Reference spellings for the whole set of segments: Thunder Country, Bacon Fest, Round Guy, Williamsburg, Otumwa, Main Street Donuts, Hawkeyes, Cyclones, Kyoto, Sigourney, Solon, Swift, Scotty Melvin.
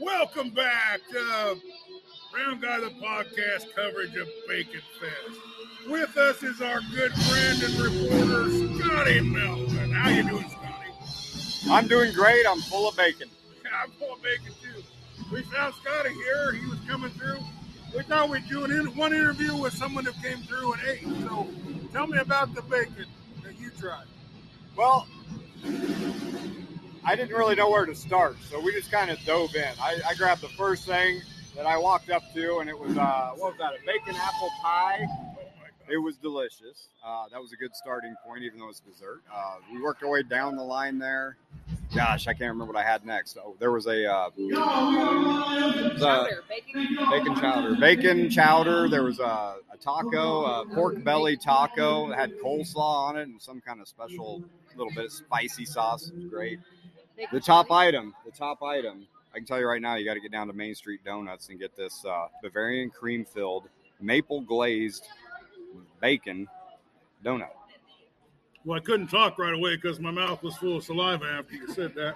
Welcome back to Round Guy, the podcast coverage of Bacon Fest. With us is our good friend and reporter, Scotty Melvin. How you doing, Scotty? I'm doing great. I'm full of bacon. I'm full of bacon, too. We found Scotty here. He was coming through. We thought we'd do one interview with someone who came through and ate. So tell me about the bacon that you tried. Well, I didn't really know where to start, so we just kind of dove in. I grabbed the first thing that I walked up to, and it was, a bacon apple pie. It was delicious. That was a good starting point, even though it's dessert. We worked our way down the line there. Gosh, I can't remember what I had next. Oh, there was a bacon chowder. There was a taco, a pork belly taco that had coleslaw on it and some kind of special little bit of spicy sauce. It was great. The top item. I can tell you right now, you got to get down to Main Street Donuts and get this Bavarian cream-filled, maple-glazed bacon donut. Well, I couldn't talk right away because my mouth was full of saliva after you said that.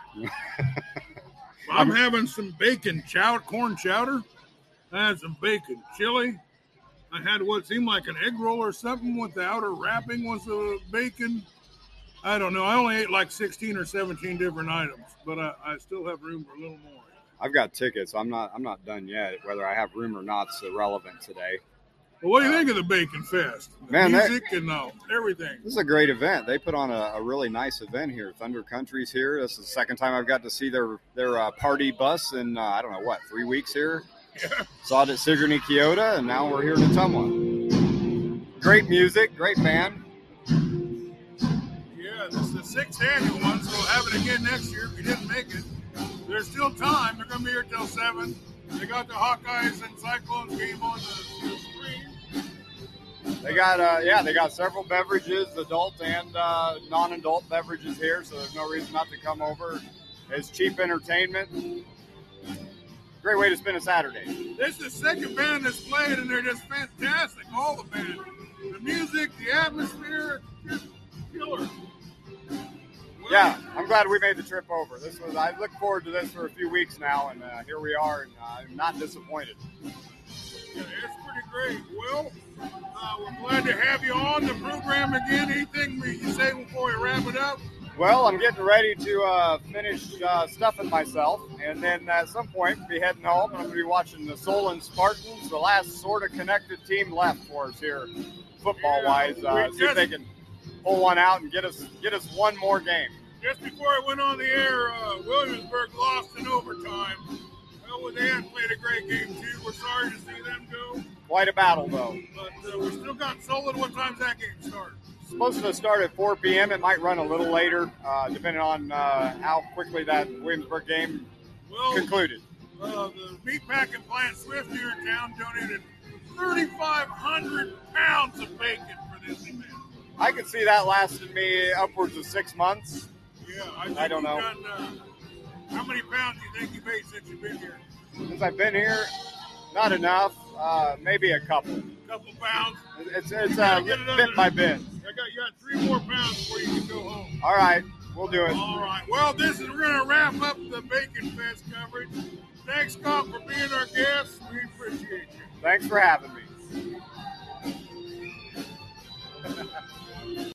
I'm having some bacon chowder, corn chowder. I had some bacon chili. I had what seemed like an egg roll or something with the outer wrapping was bacon. I don't know. I only ate like 16 or 17 different items, but I still have room for a little more. I've got tickets. I'm not done yet. Whether I have room or not's irrelevant today. Well, what do you think of the Bacon Fest? The music and everything. This is a great event. They put on a really nice event here. Thunder Country's here. This is the second time I've got to see their party bus in, 3 weeks here. Yeah. Saw it at Sigourney, Kyoto, and now we're here in Otumwa. Great music, great band. Yeah, this is the sixth annual one, so we'll have it again next year if you didn't make it. There's still time. They're going to be here till 7. They got the Hawkeyes and Cyclones game on the screen. They got several beverages, adult and non-adult beverages here, so there's no reason not to come over. It's cheap entertainment. Great way to spend a Saturday. This is the second band that's played, and they're just fantastic, all the band. The music, the atmosphere, just killer. Yeah, I'm glad we made the trip over. I look forward to this for a few weeks now, and here we are, and I'm not disappointed. Yeah, it's pretty great. Well, we're glad to have you on the program again. Anything you say before we wrap it up? Well, I'm getting ready to finish stuffing myself, and then at some point be heading home. I'm going to be watching the Solon Spartans, the last sort of connected team left for us here, football-wise. See if they can pull one out and get us one more game. Just before I went on the air, Williamsburg lost in overtime. Well, they hadn't played a great game, too. We're sorry to see them go. Quite a battle, though. But we still got Solon. What time's that game start? It's supposed to start at 4 p.m. It might run a little later, depending on how quickly that Williamsburg game concluded. The meatpacking plant Swift here in town donated 3,500 pounds of bacon for this event. I could see that lasted me upwards of 6 months. Yeah, I don't know. How many pounds do you think you've made since you've been here? Since I've been here, not enough. Maybe a couple. Couple pounds? It's bit by bit. You got 3 more pounds before you can go home. All right. We'll do it. All right. Well, we're going to wrap up the Bacon Fest coverage. Thanks, Scott, for being our guest. We appreciate you. Thanks for having me.